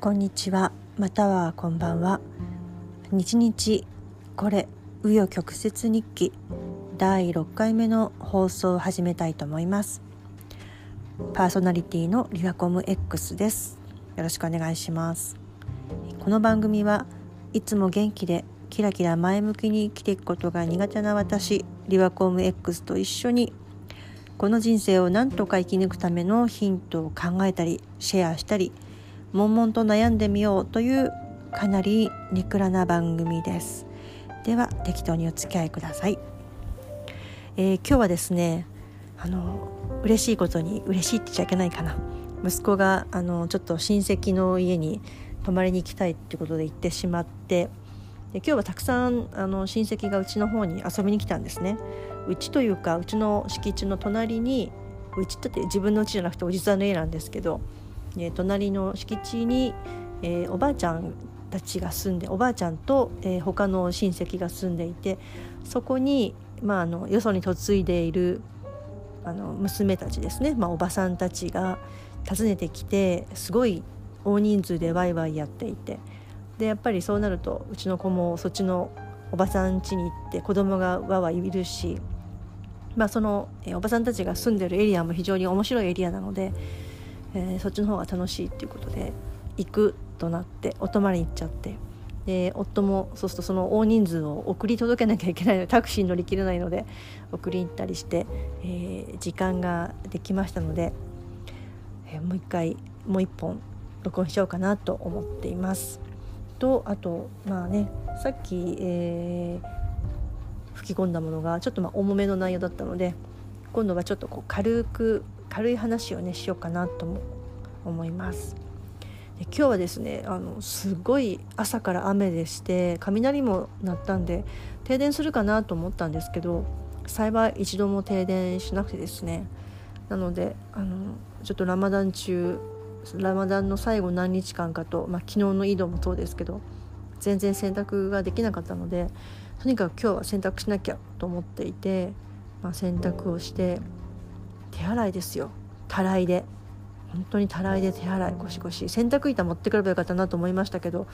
こんにちは、またはこんばんは。日々これ紆余曲折日記第6回目の放送を始めたいと思います。パーソナリティのリワコム X です。よろしくお願いします。この番組はいつも元気でキラキラ前向きに生きていくことが苦手な私リワコム X と一緒にこの人生を何とか生き抜くためのヒントを考えたりシェアしたり悶々と悩んでみようというかなりネクラな番組です。では適当にお付き合いください。今日はですね嬉しいことに嬉しいって言っちゃいけないかな、息子がちょっと親戚の家に泊まりに行きたいってことで行ってしまって、で今日はたくさん親戚がうちの方に遊びに来たんですね。うちというかうちの敷地の隣に、うちって自分のうちじゃなくておじさんの家なんですけど、隣の敷地に、おばあちゃんたちが住んで、おばあちゃんと、他の親戚が住んでいて、そこに、よそに嫁いでいる娘たちですね、おばさんたちが訪ねてきて、すごい大人数でワイワイやっていて、でやっぱりそうなるとうちの子もそっちのおばさん家に行って子供がわわいるし、そのおばさんたちが住んでるエリアも非常に面白いエリアなので、そっちの方が楽しいっていうことで行くとなって、お泊まり行っちゃって、で夫もそうするとその大人数を送り届けなきゃいけないのでタクシーに乗り切れないので送りに行ったりして、時間ができましたので、もう一本録音しようかなと思っています。とあとさっき、吹き込んだものがちょっと重めの内容だったので、今度はちょっと軽い話をしようかなとも思います。で今日はですねすごい朝から雨でして、雷も鳴ったんで停電するかなと思ったんですけど、幸い一度も停電しなくてですね、なのでちょっとラマダンの最後何日間かと、昨日の井戸もそうですけど全然洗濯ができなかったので、とにかく今日は洗濯しなきゃと思っていて、洗濯をして、手洗いですよ。たらいで、本当にたらいで手洗い、ゴシゴシ、洗濯板持ってくればよかったなと思いましたけど、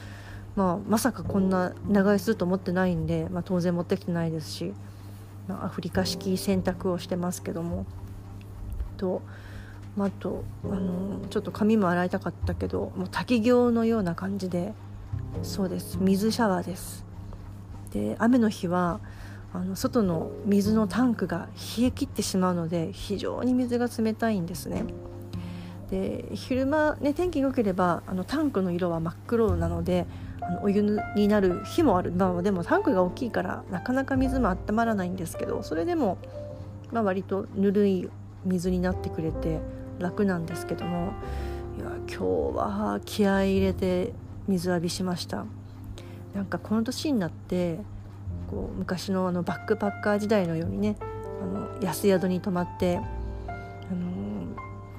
まさかこんな長居すると思ってないんで、当然持ってきてないですし、アフリカ式洗濯をしてますけども、とあとちょっと髪も洗いたかったけど、もう滝行のような感じで、そうです、水シャワーです。で雨の日は外の水のタンクが冷え切ってしまうので非常に水が冷たいんですね。で昼間、天気が良ければタンクの色は真っ黒なのでお湯になる日もある、でもタンクが大きいからなかなか水も温まらないんですけど、それでも、割とぬるい水になってくれて楽なんですけども、いや今日は気合い入れて水浴びしました。なんかこの年になって昔のバックパッカー時代のようにね、安宿に泊まって、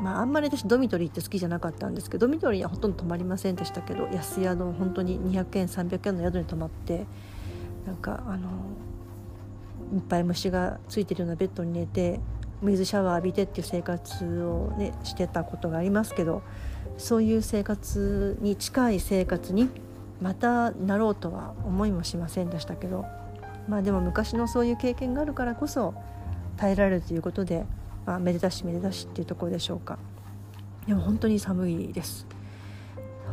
あんまり私ドミトリーって好きじゃなかったんですけど、ドミトリーはほとんど泊まりませんでしたけど、安宿の本当に200円300円の宿に泊まって、なんかいっぱい虫がついてるようなベッドに寝て水シャワー浴びてっていう生活をしてたことがありますけど、そういう生活に近い生活にまたなろうとは思いもしませんでしたけど、でも昔のそういう経験があるからこそ耐えられるということで、めでたしめでたしっていうところでしょうか。でも本当に寒いです。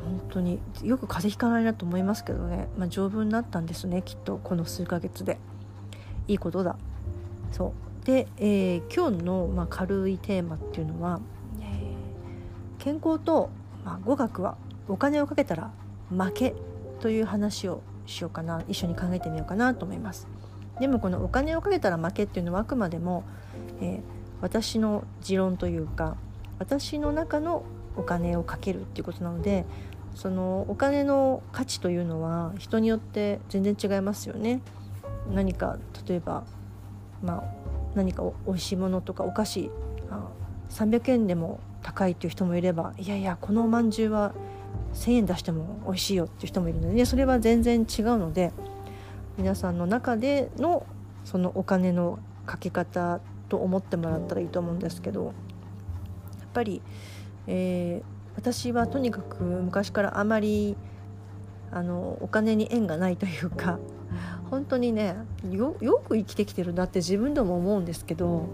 本当によく風邪ひかないなと思いますけどね、丈夫になったんですねきっと、この数ヶ月でいいことだそうで、今日の軽いテーマっていうのは、健康と語学はお金をかけたら負けという話をしようかな、一緒に考えてみようかなと思います。でもこのお金をかけたら負けっていうのはあくまでも、私の持論というか私の中のお金をかけるっていうことなので、そのお金の価値というのは人によって全然違いますよね。何か例えば、何かおいしいものとかお菓子300円でも高いっていう人もいれば、いやいやこのおまんじゅうは1000円出しても美味しいよっていう人もいるので、それは全然違うので、皆さんの中でのそのお金のかけ方と思ってもらったらいいと思うんですけど、やっぱり、私はとにかく昔からあまりお金に縁がないというか、本当にね よく生きてきてるなって自分でも思うんですけど、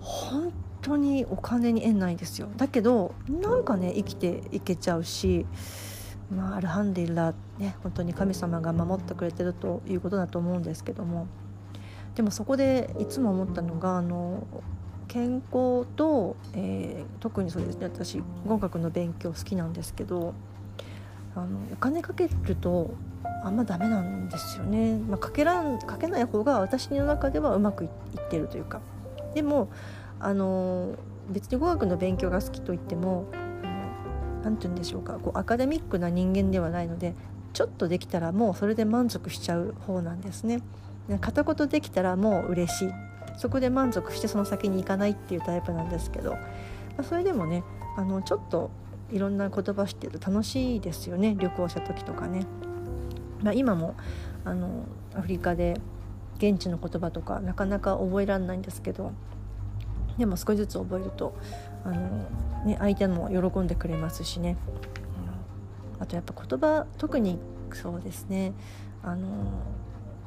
本当にお金に縁ないですよ。だけどなんかね生きていけちゃうし、まあ、アルハンディラ、ね、本当に神様が守ってくれてるということだと思うんですけども、でもそこでいつも思ったのが健康と、特にそうですね、私語学の勉強好きなんですけど、お金かけるとあんまダメなんですよね。まあ、かけない方が私の中ではうまくいってるというか、でも別に語学の勉強が好きといってもなんて言うんでしょうか、こうアカデミックな人間ではないので、ちょっとできたらもうそれで満足しちゃう方なんですね。片言できたらもう嬉しい、そこで満足してその先に行かないっていうタイプなんですけど、まあ、それでもねちょっといろんな言葉知ってると楽しいですよね、旅行した時とかね。まあ、今もアフリカで現地の言葉とかなかなか覚えられないんですけど、でも少しずつ覚えるとね、相手も喜んでくれますしね。あとやっぱ言葉、特にそうですね、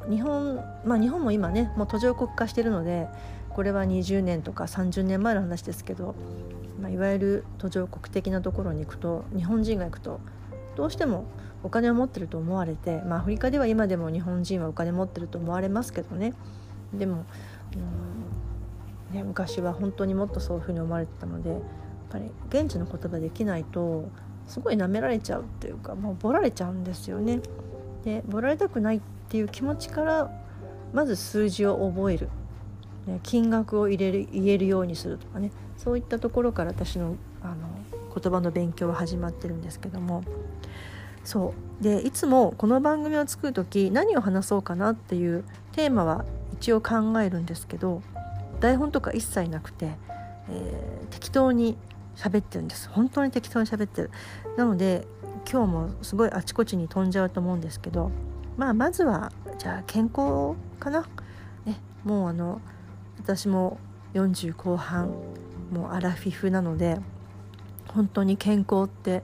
日本も今ねもう途上国化してるので、これは20年とか30年前の話ですけど、まあ、いわゆる途上国的なところに行くと、日本人が行くとどうしてもお金を持ってると思われて、まあ、アフリカでは今でも日本人はお金持ってると思われますけどね。でも、ね、昔は本当にもっとそういうふうに思われてたので、やっぱり現地の言葉できないとすごい舐められちゃうっていうか、もうボラれちゃうんですよね。で、ボラれたくないっていう気持ちから、まず数字を覚える、金額を言えるようにするとかね、そういったところから私の言葉の勉強は始まってるんですけども、そうでいつもこの番組を作るとき何を話そうかなっていうテーマは一応考えるんですけど、台本とか一切なくて、適当に喋ってるんです。本当に適当に喋ってる。なので今日もすごいあちこちに飛んじゃうと思うんですけど、まあ、まずはじゃあ健康かな、ね、もう私も40後半もうアラフィフなので、本当に健康って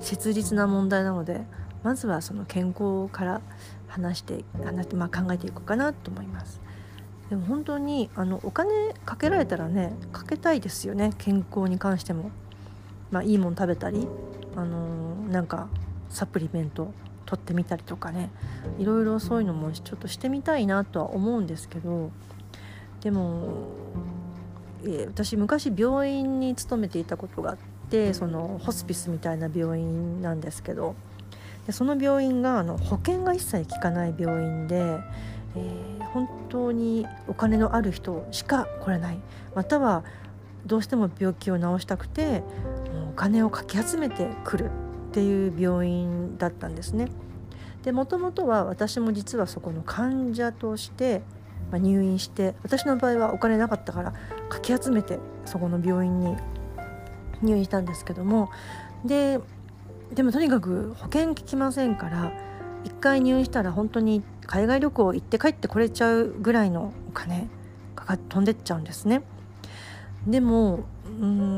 切実な問題なので、まずはその健康から話して、まあ、考えていこうかなと思います。でも本当にお金かけられたらね、かけたいですよね、健康に関しても。まあ、いいもん食べたり、なんかサプリメント取ってみたりとかね、いろいろそういうのもちょっとしてみたいなとは思うんですけど、でも、私昔病院に勤めていたことがあって、そのホスピスみたいな病院なんですけど、でその病院が保険が一切効かない病院で、本当にお金のある人しか来れない、またはどうしても病気を治したくてお金をかき集めてくるっていう病院だったんですね。でもともとは私も実はそこの患者として入院して、私の場合はお金なかったからかき集めてそこの病院に入院したんですけども、でもとにかく保険効きませんから、一回入院したら本当に海外旅行行って帰ってこれちゃうぐらいのお金が飛んでっちゃうんですね。でも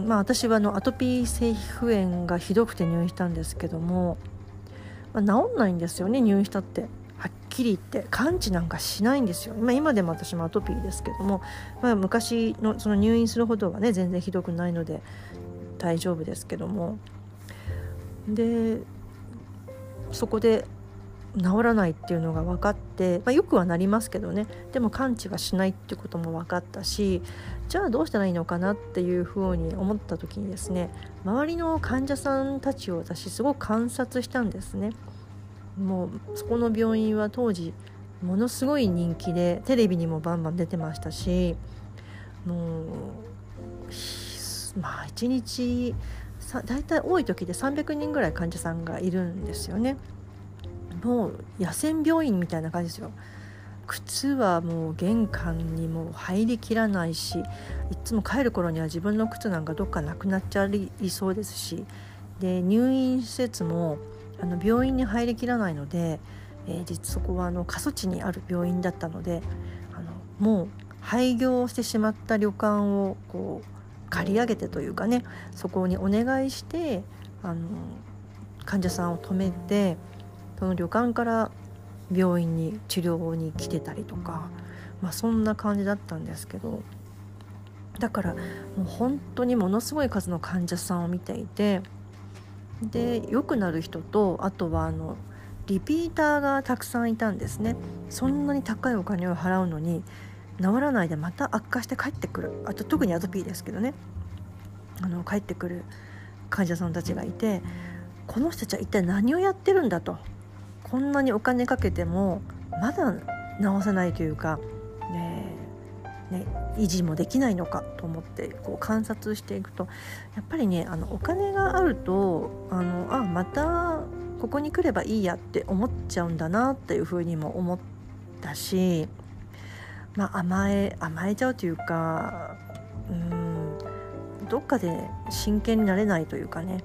まあ、私はアトピー性皮膚炎がひどくて入院したんですけども、まあ、治んないんですよね、入院したって。はっきり言って完治なんかしないんですよ。まあ、今でも私もアトピーですけども、まあ、昔のその入院するほどはね全然ひどくないので大丈夫ですけども、でそこで治らないっていうのが分かって、まあ、よくはなりますけどね、でも完治はしないっていうことも分かったし、じゃあどうしたらいいのかなっていうふうに思った時にですね、周りの患者さんたちを私すごく観察したんですね。もうそこの病院は当時ものすごい人気で、テレビにもバンバン出てましたし、もうまあ1日だいたい多い時で300人ぐらい患者さんがいるんですよね。もう野戦病院みたいな感じですよ。靴はもう玄関にも入りきらないし、いつも帰る頃には自分の靴なんかどっかなくなっちゃいそうですし、で入院施設も病院に入りきらないので、実そこは過疎地にある病院だったので、もう廃業してしまった旅館をこう借り上げてというかね、そこにお願いして患者さんを止めて、その旅館から病院に治療に来てたりとか、そんな感じだったんですけど、だからもう本当にものすごい数の患者さんを見ていて、で良くなる人と、あとはリピーターがたくさんいたんですね。そんなに高いお金を払うのに治らないでまた悪化して帰ってくる、あと特にアトピーですけどね、帰ってくる患者さんたちがいて、この人たちは一体何をやってるんだと、こんなにお金かけてもまだ治せないというか、維持もできないのかと思ってこう観察していくと、やっぱりね、お金があるとまたここに来ればいいやって思っちゃうんだなっていうふうにも思ったし、甘えちゃうというか、どっかで真剣になれないというかね、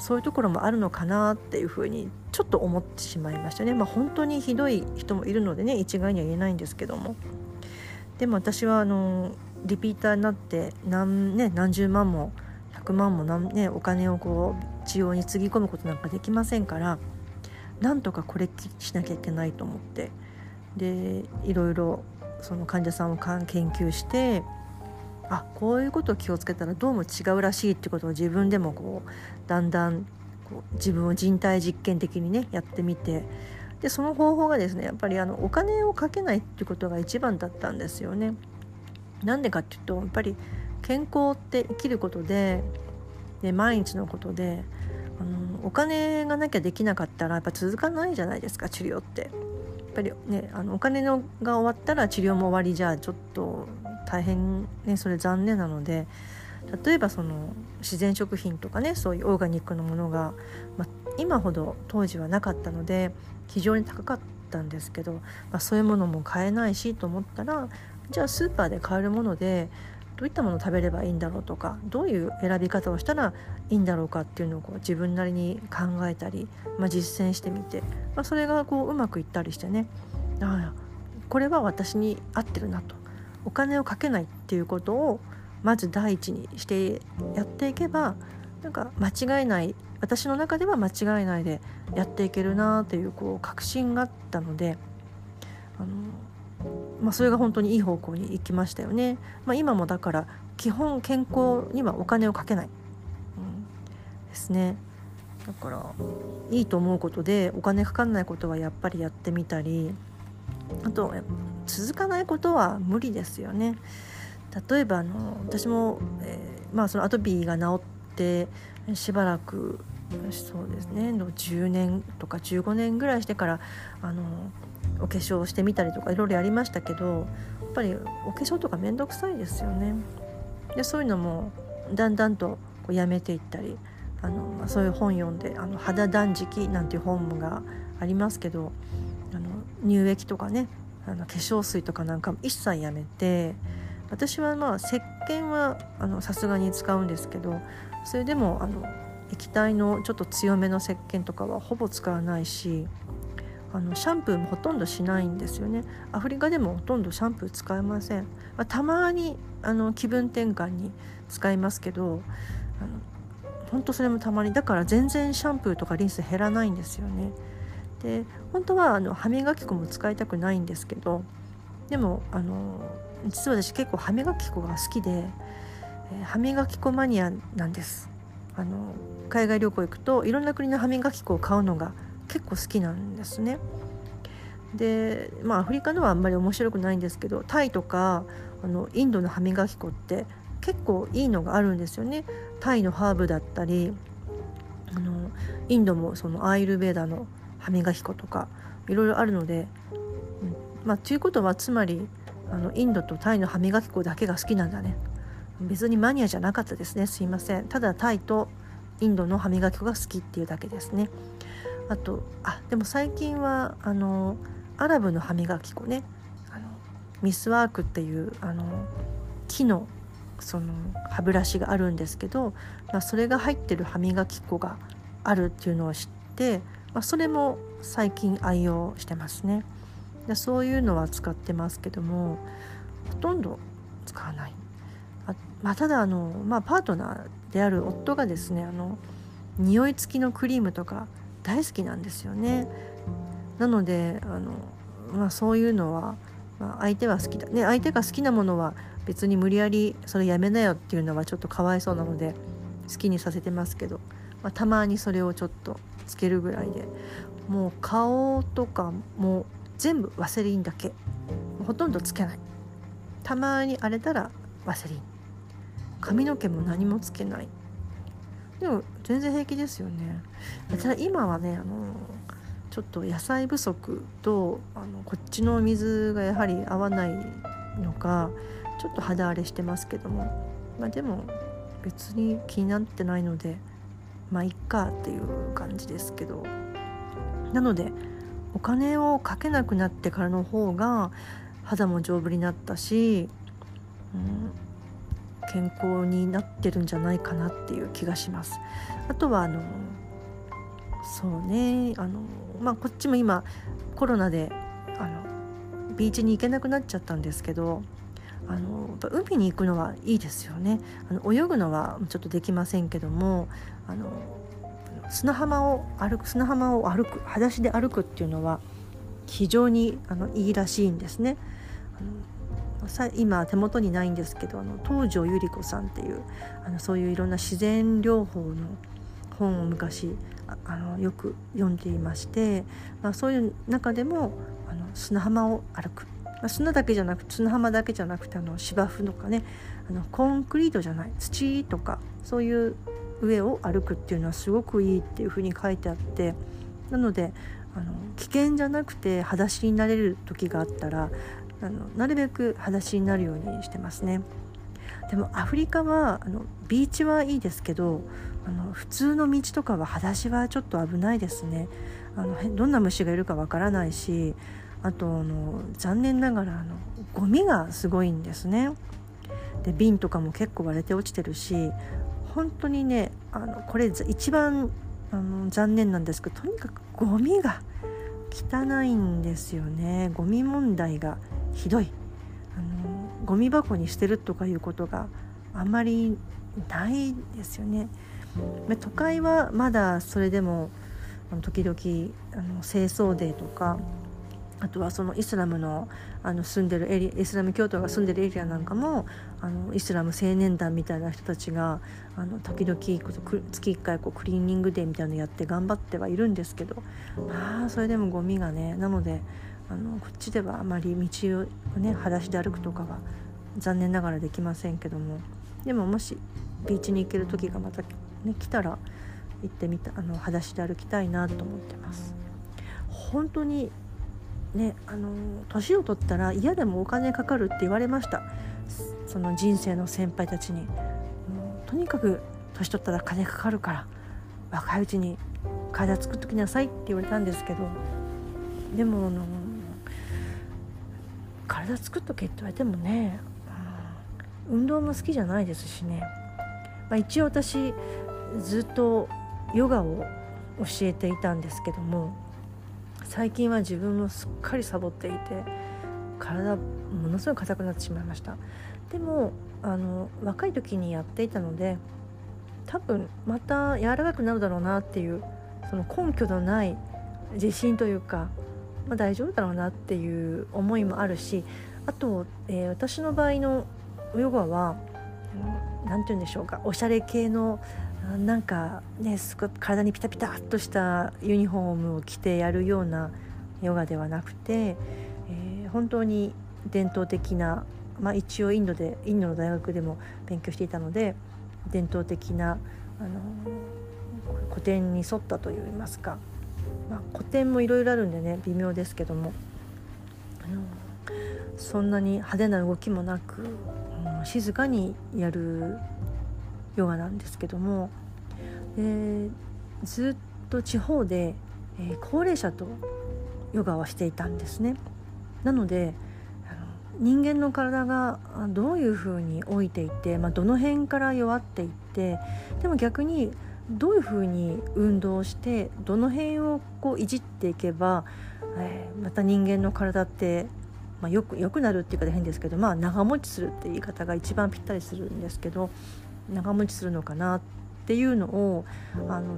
そういうところもあるのかなっていうふうにちょっと思ってしまいましたね。本当にひどい人もいるのでね、一概には言えないんですけども、でも私はリピーターになって何十万も100万もお金をこう治療につぎ込むことなんかできませんから、なんとかこれしなきゃいけないと思って、でいろいろその患者さんを研究して、こういうことを気をつけたらどうも違うらしいってことを自分でもこうだんだんこう自分を人体実験的にねやってみて、でその方法がですね、やっぱりお金をかけないってことが一番だったんですよね。なんでかっていうと、やっぱり健康って生きることで、毎日のことでお金がなきゃできなかったらやっぱ続かないじゃないですか、治療って。やっぱりね、お金が終わったら治療も終わりじゃちょっと大変ね、それ残念なので、例えばその自然食品とかね、そういうオーガニックのものが、今ほど当時はなかったので非常に高かったんですけど、そういうものも買えないしと思ったら、じゃあスーパーで買えるものでどういったものを食べればいいんだろうとか、どういう選び方をしたらいいんだろうかっていうのをこう自分なりに考えたり、実践してみて、それがこううまくいったりしてね、これは私に合ってるなと、お金をかけないっていうことをまず第一にしてやっていけば、なんか間違えない、私の中では間違えないでやっていけるなというこう確信があったので、それが本当にいい方向に行きましたよね。今もだから基本健康にはお金をかけない、ですね。だからいいと思うことでお金かかんないことはやっぱりやってみたり、あと続かないことは無理ですよね。例えば私も、そのアトピーが治ってしばらく、そうですね、10年とか15年ぐらいしてからお化粧してみたりとかいろいろやりましたけど、やっぱりお化粧とかめんどくさいですよね。でそういうのもだんだんとやめていったり、そういう本読んで肌断食なんていう本がありますけど、乳液とかね、化粧水とかなんかも一切やめて、私は石鹸はさすがに使うんですけど、それでも液体のちょっと強めの石鹸とかはほぼ使わないし、シャンプーもほとんどしないんですよね。アフリカでもほとんどシャンプー使えません。たまに気分転換に使いますけど、本当それもたまに。だから全然シャンプーとかリンス減らないんですよね。で本当は歯磨き粉も使いたくないんですけど、でも実は私結構歯磨き粉が好きで、歯磨き粉マニアなんです。海外旅行行くといろんな国の歯磨き粉を買うのが結構好きなんですね。でアフリカのはあんまり面白くないんですけど、タイとかインドの歯磨き粉って結構いいのがあるんですよね。タイのハーブだったり、インドもそのアーユルヴェーダの歯磨き粉とかいろいろあるので、ということはつまりインドとタイの歯磨き粉だけが好きなんだね。別にマニアじゃなかったですね、すいません。ただタイとインドの歯磨き粉が好きっていうだけですね。あとでも最近はアラブの歯磨き粉ね、ミスワークっていう木のその歯ブラシがあるんですけど、それが入ってる歯磨き粉があるっていうのを知って、それも最近愛用してますね。でそういうのは使ってますけども、ほとんど使わない。ただパートナーである夫がですね匂い付きのクリームとか大好きなんですよね。なのでそういうのは、相手は好きだね、相手が好きなものは別に無理やりそれやめなよっていうのはちょっとかわいそうなので好きにさせてますけど、たまにそれをちょっとつけるぐらいで、もう顔とかも全部ワセリンだけ、ほとんどつけない。たまに荒れたらワセリン、髪の毛も何もつけない。でも全然平気ですよね。ただ今はねちょっと野菜不足とこっちの水がやはり合わないのかちょっと肌荒れしてますけども、でも別に気になってないのでいっかっていう感じですけど、なのでお金をかけなくなってからの方が肌も丈夫になったし、健康になってるんじゃないかなっていう気がします。あとはそうねこっちも今コロナでビーチに行けなくなっちゃったんですけど、海に行くのはいいですよね。泳ぐのはちょっとできませんけども、砂浜を歩く裸足で歩くっていうのは非常にいいらしいんですね。今手元にないんですけど東條百合子さんっていうそういういろんな自然療法の本を昔よく読んでいまして、そういう中でも砂浜を歩く、砂浜だけじゃなくて芝生とかねコンクリートじゃない土とかそういう上を歩くっていうのはすごくいいっていうふうに書いてあって、なので危険じゃなくて裸足になれる時があったらなるべく裸足になるようにしてますね。でもアフリカはビーチはいいですけど普通の道とかは裸足はちょっと危ないですね。どんな虫がいるかわからないし、あと残念ながらゴミがすごいんですね。で瓶とかも結構割れて落ちてるし、本当にねこれ一番残念なんですけど、とにかくゴミが汚いんですよね。ゴミ問題がひどい。ゴミ箱に捨てるとかいうことがあまりないですよね。都会はまだそれでも時々清掃デーとか、あとはそのイスラムの、住んでるエリア、イスラム教徒が住んでるエリアなんかもイスラム青年団みたいな人たちが時々月1回クリーニングデーみたいなのやって頑張ってはいるんですけど、それでもゴミがね、なのでこっちではあまり道をね裸足で歩くとかは残念ながらできませんけども、でももしビーチに行ける時がまたね来たら行ってみた裸足で歩きたいなと思ってます。本当にね、年を取ったら嫌でもお金かかるって言われました。その人生の先輩たちに、とにかく年取ったら金かかるから若いうちに体作っときなさいって言われたんですけど、でも体作っとけって言われてもね、運動も好きじゃないですしね、一応私ずっとヨガを教えていたんですけども、最近は自分もすっかりサボっていて体ものすごく硬くなってしまいました。でも若い時にやっていたので多分また柔らかくなるだろうなっていう、その根拠のない自信というか、大丈夫だろうなっていう思いもあるし、あと、私の場合のヨガはなんて言うんでしょうか、おしゃれ系のなんかね、すごい体にピタピタっとしたユニフォームを着てやるようなヨガではなくて、本当に伝統的な、一応インドの大学でも勉強していたので伝統的な古典に沿ったといいますか、古典もいろいろあるんでね微妙ですけども、そんなに派手な動きもなく、静かにやるヨガなんですけども、ずっと地方で、高齢者とヨガをしていたんですね。なので人間の体がどういう風に老いていて、どの辺から弱っていって、でも逆にどういう風に運動してどの辺をいじっていけば、また人間の体ってまあ、よくなるっていうかで変ですけど、まあ、長持ちするって言い方が一番ぴったりするんですけど、長持ちするのかなっていうのを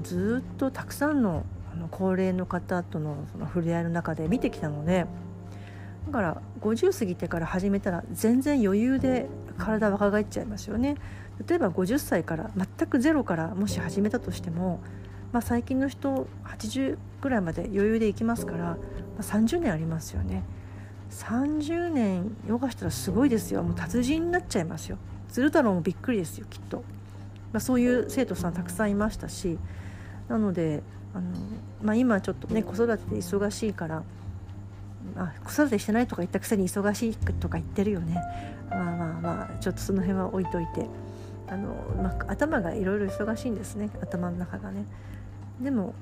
ずっとたくさんの高齢の方とのその触れ合いの中で見てきたので、だから50過ぎてから始めたら全然余裕で体若返っちゃいますよね。例えば50歳から全くゼロからもし始めたとしても、まあ、最近の人80ぐらいまで余裕でいきますから、まあ、30年ありますよね。30年ヨガしたらすごいですよ。もう達人になっちゃいますよ。鶴太郎もびっくりですよきっと。まあ、そういう生徒さんたくさんいましたし、なのでまあ、今ちょっとね子育てで忙しいから、まあ、子育てしてないとか言ったくせに忙しいとか言ってるよね。まあまあまあちょっとその辺は置いといて、まあ、頭がいろいろ忙しいんですね。頭の中がね。でも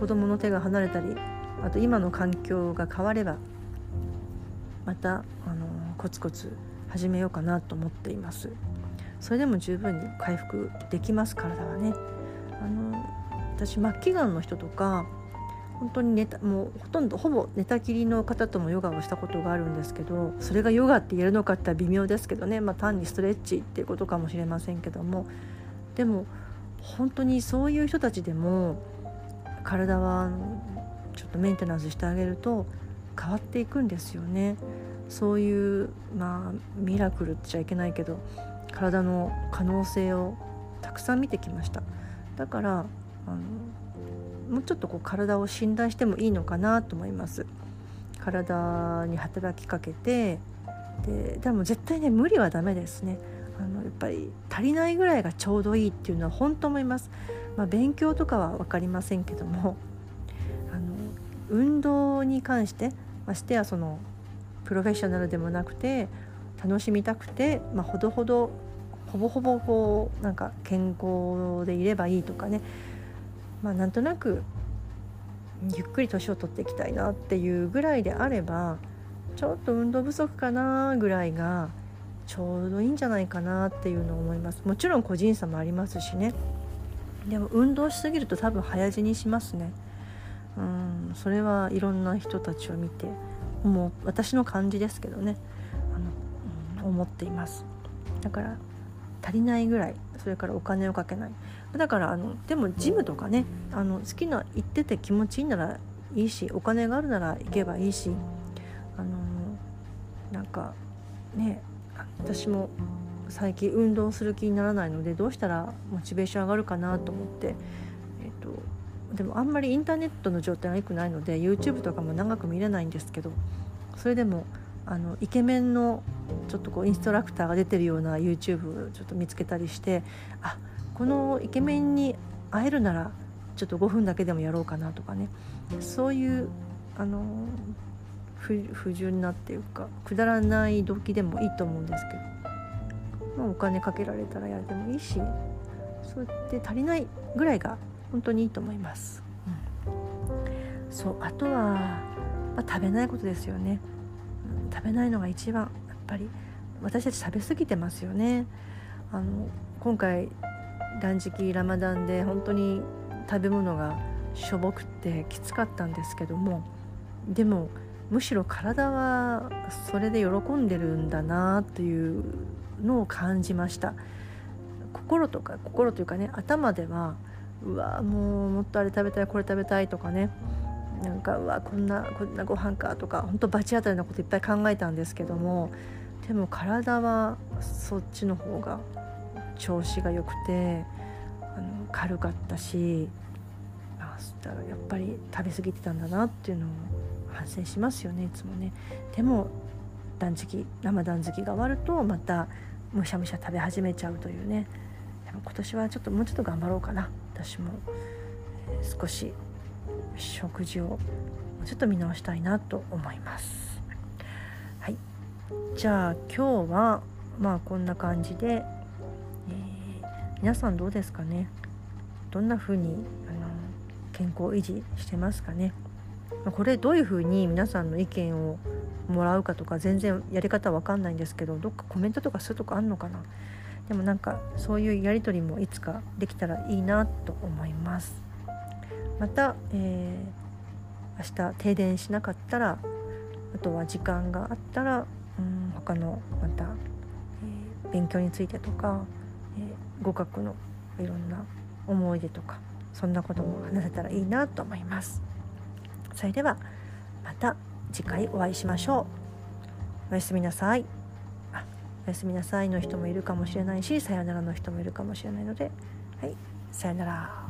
子供の手が離れたり、あと今の環境が変わればまたコツコツ始めようかなと思っています。それでも十分に回復できます。体はね、私末期がんの人とか本当にもうほぼ寝たきりの方ともヨガをしたことがあるんですけど、それがヨガって言えるのかって微妙ですけどね、まあ、単にストレッチっていうことかもしれませんけども、でも本当にそういう人たちでも体はちょっとメンテナンスしてあげると変わっていくんですよね。そういう、まあ、ミラクルって言っちゃいけないけど体の可能性をたくさん見てきました。だからもうちょっとこう体を信頼してもいいのかなと思います。体に働きかけて、でも絶対ね無理はダメですね。やっぱり足りないぐらいがちょうどいいっていうのは本当思います。まあ、勉強とかは分かりませんけども、運動に関してましてはそのプロフェッショナルでもなくて楽しみたくて、まあ、ほぼほぼこうなんか健康でいればいいとかね、まあ、なんとなくゆっくり年を取っていきたいなっていうぐらいであればちょっと運動不足かなぐらいがちょうどいいんじゃないかなっていうのを思います。もちろん個人差もありますしね。でも運動しすぎると多分早死にしますね。それはいろんな人たちを見てもう私の感じですけどね思っています。だから足りないぐらい、それからお金をかけない。だからでもジムとかね好きな行ってて気持ちいいならいいし、お金があるなら行けばいいし、なんかね私も最近運動する気にならないのでどうしたらモチベーション上がるかなと思って、でもあんまりインターネットの状態が良くないので YouTube とかも長く見れないんですけど、それでもイケメンのちょっとこうインストラクターが出てるような YouTube をちょっと見つけたりして、あこのイケメンに会えるならちょっと5分だけでもやろうかなとかね、そういう不純なっていうかくだらない動機でもいいと思うんですけど、まあ、お金かけられたらやってもいいし、そうやって足りないぐらいが本当にいいと思います。そう、あとは、まあ、食べないことですよね。食べないのが一番。やっぱり私たち食べ過ぎてますよね。今回断食ラマダンで本当に食べ物がしょぼくってきつかったんですけども、でもむしろ体はそれで喜んでるんだなというのを感じました。心というかね、頭ではうわもうもっとあれ食べたいこれ食べたいとかね、なんかうわこんなご飯かとか本当バチ当たりなこといっぱい考えたんですけども、でも体はそっちの方が調子が良くて軽かったし、やっぱり食べ過ぎてたんだなっていうのを反省しますよねいつもね。でも断食ラマダン月が終わるとまたむしゃむしゃ食べ始めちゃうというね。でも今年はちょっともうちょっと頑張ろうかな。私も少し食事をもうちょっと見直したいなと思います。はい、じゃあ今日はまあこんな感じで、皆さんどうですかね。どんな風に健康維持してますかね。これどういう風に皆さんの意見をもらうかとか全然やり方わかんないんですけど、どっかコメントとかするとこあんのかな。でもなんかそういうやり取りもいつかできたらいいなと思います。また、明日停電しなかったらあとは時間があったら他のまた、勉強についてとか、語学のいろんな思い出とかそんなことも話せたらいいなと思います。それではまた次回お会いしましょう。おやすみなさい。おやすみなさいの人もいるかもしれないし、さよならの人もいるかもしれないので、はい、さよなら。